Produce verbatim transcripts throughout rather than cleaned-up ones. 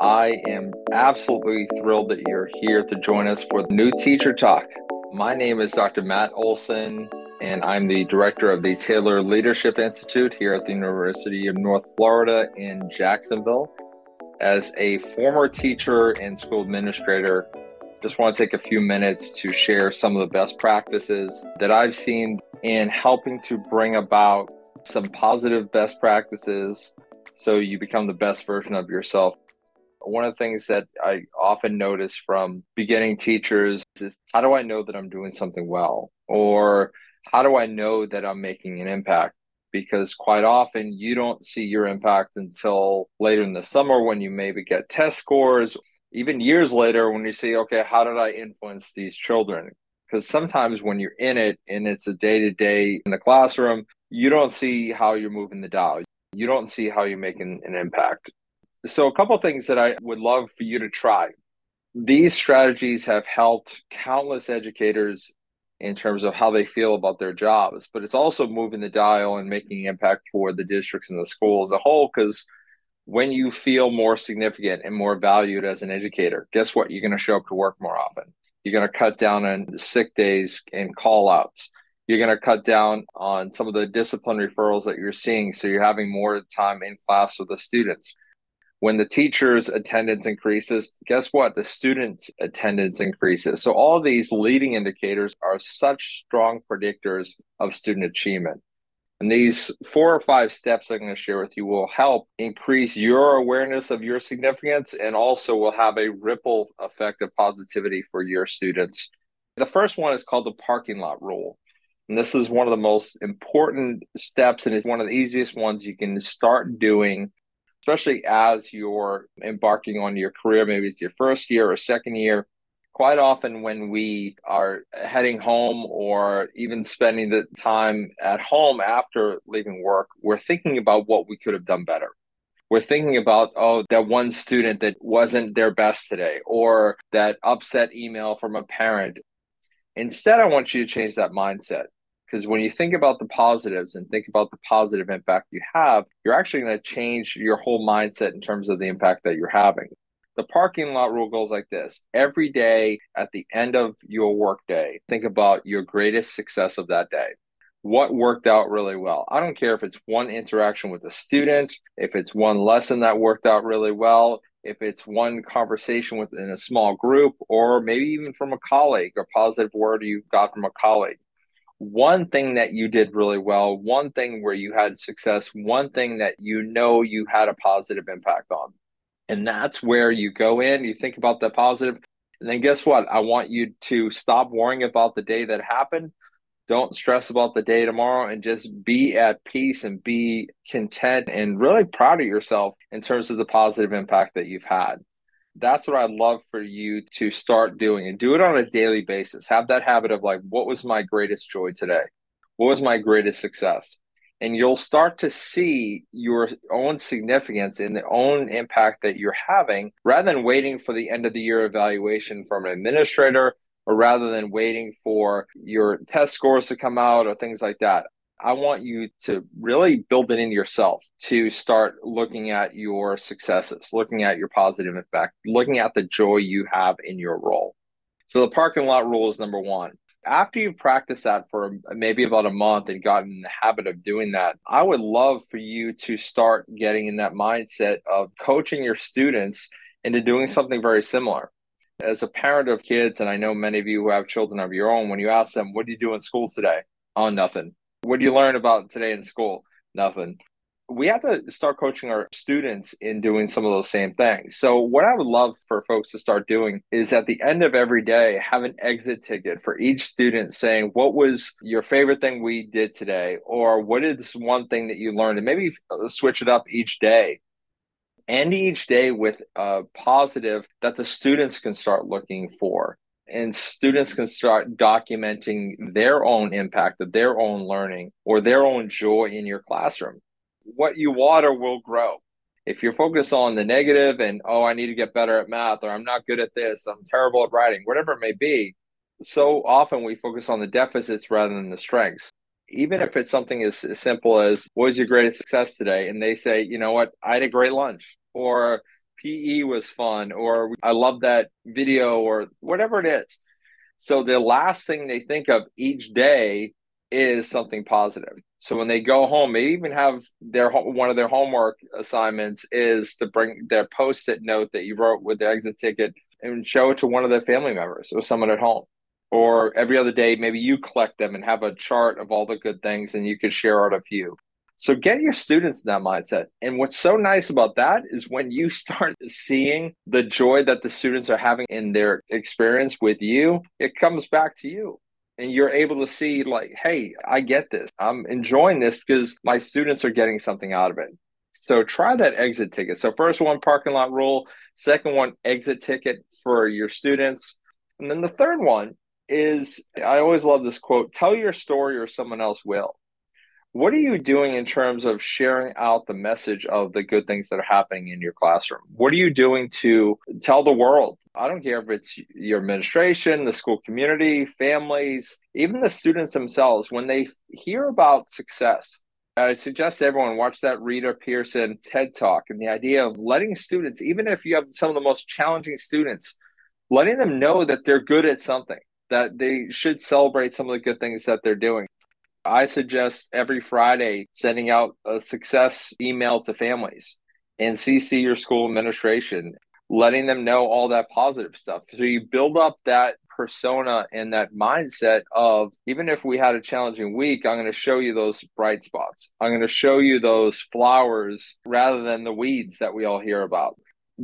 I am absolutely thrilled that you're here to join us for New Teacher Talk. My name is Doctor Matt Ohlson, and I'm the director of the Taylor Leadership Institute here at the University of North Florida in Jacksonville. As a former teacher and school administrator, just want to take a few minutes to share some of the best practices that I've seen in helping to bring about some positive best practices so you become the best version of yourself. One of the things that I often notice from beginning teachers is, how do I know that I'm doing something well? Or how do I know that I'm making an impact? Because quite often you don't see your impact until later in the summer when you maybe get test scores, even years later when you say, okay, how did I influence these children? Because sometimes when you're in it and it's a day-to-day in the classroom, you don't see how you're moving the dial. You don't see how you're making an impact. So a couple of things that I would love for you to try. These strategies have helped countless educators in terms of how they feel about their jobs, but it's also moving the dial and making impact for the districts and the school as a whole, because when you feel more significant and more valued as an educator, guess what? You're going to show up to work more often. You're going to cut down on sick days and call outs. You're going to cut down on some of the discipline referrals that you're seeing, so you're having more time in class with the students. When the teacher's attendance increases, guess what? The student's attendance increases. So all these leading indicators are such strong predictors of student achievement. And these four or five steps I'm going to share with you will help increase your awareness of your significance, and also will have a ripple effect of positivity for your students. The first one is called the parking lot rule. And this is one of the most important steps, and it's one of the easiest ones you can start doing, especially as you're embarking on your career. Maybe it's your first year or second year. Quite often when we are heading home or even spending the time at home after leaving work, we're thinking about what we could have done better. We're thinking about, oh, that one student that wasn't their best today, or that upset email from a parent. Instead, I want you to change that mindset. Because when you think about the positives and think about the positive impact you have, you're actually going to change your whole mindset in terms of the impact that you're having. The parking lot rule goes like this. Every day at the end of your workday, think about your greatest success of that day. What worked out really well? I don't care if it's one interaction with a student, if it's one lesson that worked out really well, if it's one conversation within a small group, or maybe even from a colleague, a positive word you got from a colleague. One thing that you did really well, one thing where you had success, one thing that you know you had a positive impact on. And that's where you go in, you think about the positive, and then guess what? I want you to stop worrying about the day that happened. Don't stress about the day tomorrow, and just be at peace and be content and really proud of yourself in terms of the positive impact that you've had. That's what I'd love for you to start doing, and do it on a daily basis. Have that habit of like, what was my greatest joy today? What was my greatest success? And you'll start to see your own significance and the own impact that you're having, rather than waiting for the end of the year evaluation from an administrator, or rather than waiting for your test scores to come out or things like that. I want you to really build it in yourself, to start looking at your successes, looking at your positive impact, looking at the joy you have in your role. So the parking lot rule is number one. After you've practiced that for maybe about a month and gotten in the habit of doing that, I would love for you to start getting in that mindset of coaching your students into doing something very similar. As a parent of kids, and I know many of you who have children of your own, when you ask them, what do you do in school today? Oh, nothing. What do you learn about today in school? Nothing. We have to start coaching our students in doing some of those same things. So what I would love for folks to start doing is at the end of every day, have an exit ticket for each student saying, what was your favorite thing we did today? Or what is one thing that you learned? And maybe switch it up each day. End each day with a positive that the students can start looking for. And students can start documenting their own impact of their own learning or their own joy in your classroom. What you water will grow. If you're focused on the negative and, oh, I need to get better at math, or I'm not good at this, I'm terrible at writing, whatever it may be, so often we focus on the deficits rather than the strengths. Even if it's something as, as simple as, what was your greatest success today? And they say, you know what, I had a great lunch, or P E was fun, or I love that video, or whatever it is. So the last thing they think of each day is something positive. So when they go home, they even have their one of their homework assignments is to bring their Post-it note that you wrote with their exit ticket and show it to one of their family members or someone at home. Or every other day, maybe you collect them and have a chart of all the good things and you could share out a few. So get your students in that mindset. And what's so nice about that is when you start seeing the joy that the students are having in their experience with you, it comes back to you. And you're able to see like, hey, I get this. I'm enjoying this because my students are getting something out of it. So try that exit ticket. So first one, parking lot rule. Second one, exit ticket for your students. And then the third one is, I always love this quote, tell your story or someone else will. What are you doing in terms of sharing out the message of the good things that are happening in your classroom? What are you doing to tell the world? I don't care if it's your administration, the school community, families, even the students themselves. When they hear about success, I suggest everyone watch that Rita Pierson TED Talk, and the idea of letting students, even if you have some of the most challenging students, letting them know that they're good at something, that they should celebrate some of the good things that they're doing. I suggest every Friday sending out a success email to families and C C your school administration, letting them know all that positive stuff. So you build up that persona and that mindset of, even if we had a challenging week, I'm going to show you those bright spots. I'm going to show you those flowers rather than the weeds that we all hear about.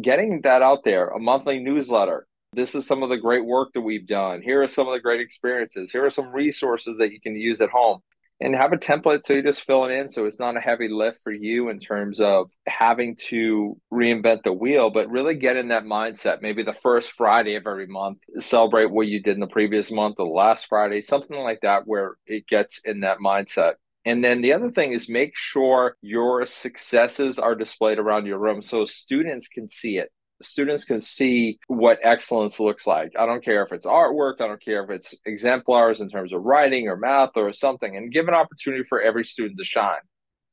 Getting that out there, a monthly newsletter. This is some of the great work that we've done. Here are some of the great experiences. Here are some resources that you can use at home. And have a template so you just fill it in, so it's not a heavy lift for you in terms of having to reinvent the wheel, but really get in that mindset. Maybe the first Friday of every month, celebrate what you did in the previous month, the last Friday, something like that, where it gets in that mindset. And then the other thing is, make sure your successes are displayed around your room so students can see it. Students can see what excellence looks like. I don't care if it's artwork. I don't care if it's exemplars in terms of writing or math or something, and give an opportunity for every student to shine.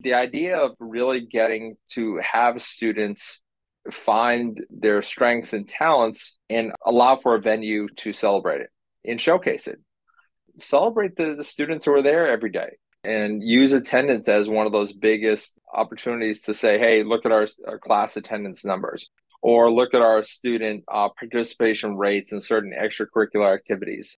The idea of really getting to have students find their strengths and talents and allow for a venue to celebrate it and showcase it. Celebrate the, the students who are there every day. And use attendance as one of those biggest opportunities to say, hey, look at our, our class attendance numbers. Or look at our student uh, participation rates in certain extracurricular activities.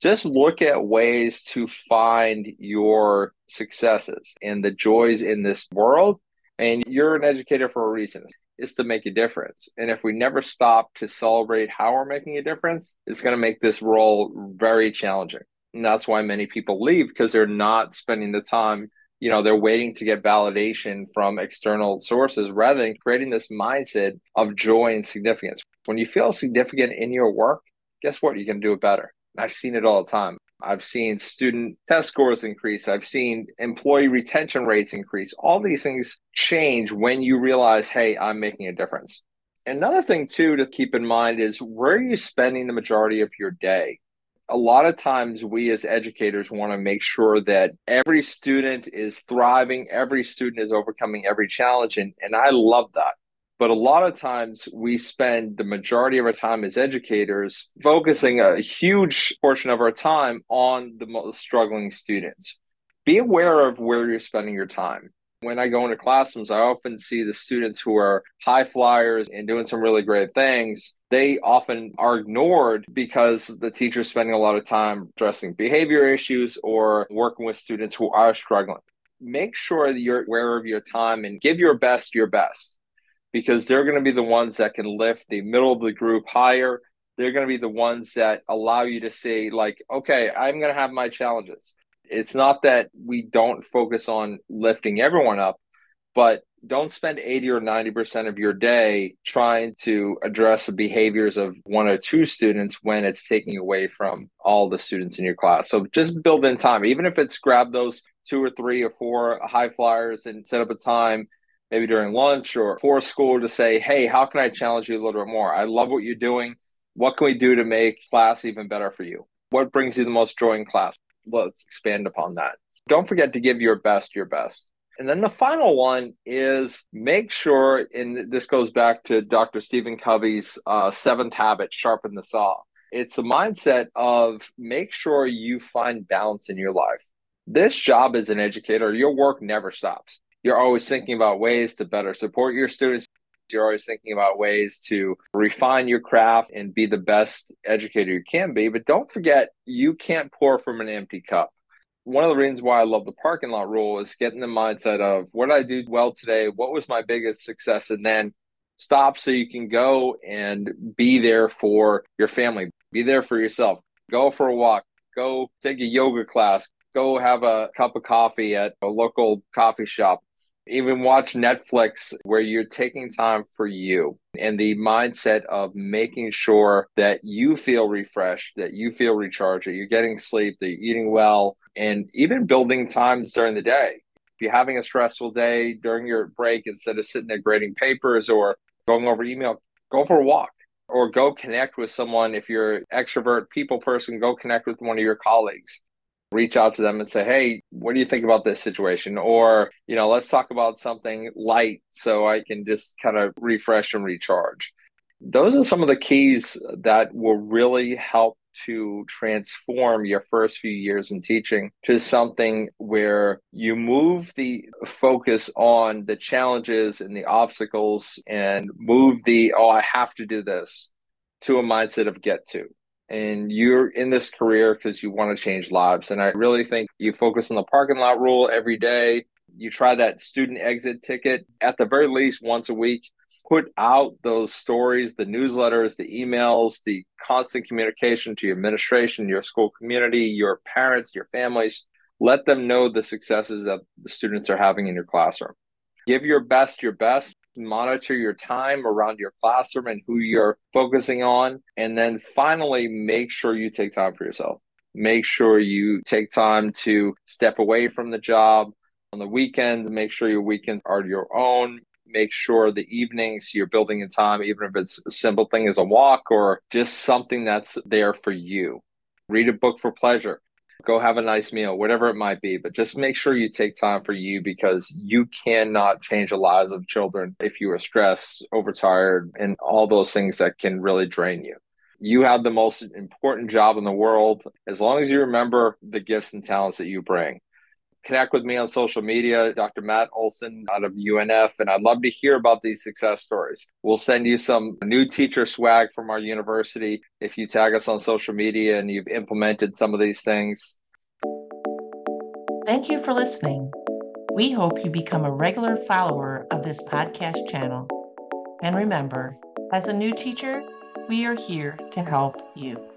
Just look at ways to find your successes and the joys in this world. And you're an educator for a reason. It's to make a difference. And if we never stop to celebrate how we're making a difference, it's going to make this role very challenging. And that's why many people leave, because they're not spending the time. You know, they're waiting to get validation from external sources rather than creating this mindset of joy and significance. When you feel significant in your work, guess what? You can do it better. I've seen it all the time. I've seen student test scores increase. I've seen employee retention rates increase. All these things change when you realize, hey, I'm making a difference. Another thing, too, to keep in mind is, where are you spending the majority of your day? A lot of times we as educators want to make sure that every student is thriving, every student is overcoming every challenge, and, and I love that. But a lot of times we spend the majority of our time as educators focusing a huge portion of our time on the most struggling students. Be aware of where you're spending your time. When I go into classrooms, I often see the students who are high flyers and doing some really great things. They often are ignored because the teacher is spending a lot of time addressing behavior issues or working with students who are struggling. Make sure that you're aware of your time and give your best your best, because they're going to be the ones that can lift the middle of the group higher. They're going to be the ones that allow you to say, like, okay, I'm going to have my challenges. It's not that we don't focus on lifting everyone up, but don't spend eighty or ninety percent of your day trying to address the behaviors of one or two students when it's taking away from all the students in your class. So just build in time, even if it's grab those two or three or four high flyers and set up a time, maybe during lunch or before school, to say, hey, how can I challenge you a little bit more? I love what you're doing. What can we do to make class even better for you? What brings you the most joy in class? Let's expand upon that. Don't forget to give your best your best. And then the final one is make sure, and this goes back to Doctor Stephen Covey's uh, seventh habit, sharpen the saw. It's a mindset of make sure you find balance in your life. This job as an educator, your work never stops. You're always thinking about ways to better support your students. You're always thinking about ways to refine your craft and be the best educator you can be. But don't forget, you can't pour from an empty cup. One of the reasons why I love the parking lot rule is getting the mindset of what did I do well today? What was my biggest success? And then stop so you can go and be there for your family, be there for yourself, go for a walk, go take a yoga class, go have a cup of coffee at a local coffee shop, even watch Netflix, where you're taking time for you. And the mindset of making sure that you feel refreshed, that you feel recharged, that you're getting sleep, that you're eating well, and even building times during the day. If you're having a stressful day during your break, instead of sitting there grading papers or going over email, go for a walk or go connect with someone. If you're an extrovert people person, go connect with one of your colleagues. Reach out to them and say, hey, what do you think about this situation? Or, you know, let's talk about something light so I can just kind of refresh and recharge. Those are some of the keys that will really help to transform your first few years in teaching to something where you move the focus on the challenges and the obstacles and move the, oh, I have to do this, to a mindset of get to. And you're in this career because you want to change lives. And I really think you focus on the parking lot rule every day. You try that student exit ticket at the very least once a week. Put out those stories, the newsletters, the emails, the constant communication to your administration, your school community, your parents, your families. Let them know the successes that the students are having in your classroom. Give your best, your best. Monitor your time around your classroom and who you're focusing on. And then finally, make sure you take time for yourself. Make sure you take time to step away from the job on the weekend. Make sure your weekends are your own. Make sure the evenings you're building in time, even if it's a simple thing as a walk or just something that's there for you. Read a book for pleasure. Go have a nice meal, whatever it might be. But just make sure you take time for you, because you cannot change the lives of children if you are stressed, overtired, and all those things that can really drain you. You have the most important job in the world, as long as you remember the gifts and talents that you bring. Connect with me on social media, Doctor Matt Ohlson out of U N F, and I'd love to hear about these success stories. We'll send you some new teacher swag from our university if you tag us on social media and you've implemented some of these things. Thank you for listening. We hope you become a regular follower of this podcast channel. And remember, as a new teacher, we are here to help you.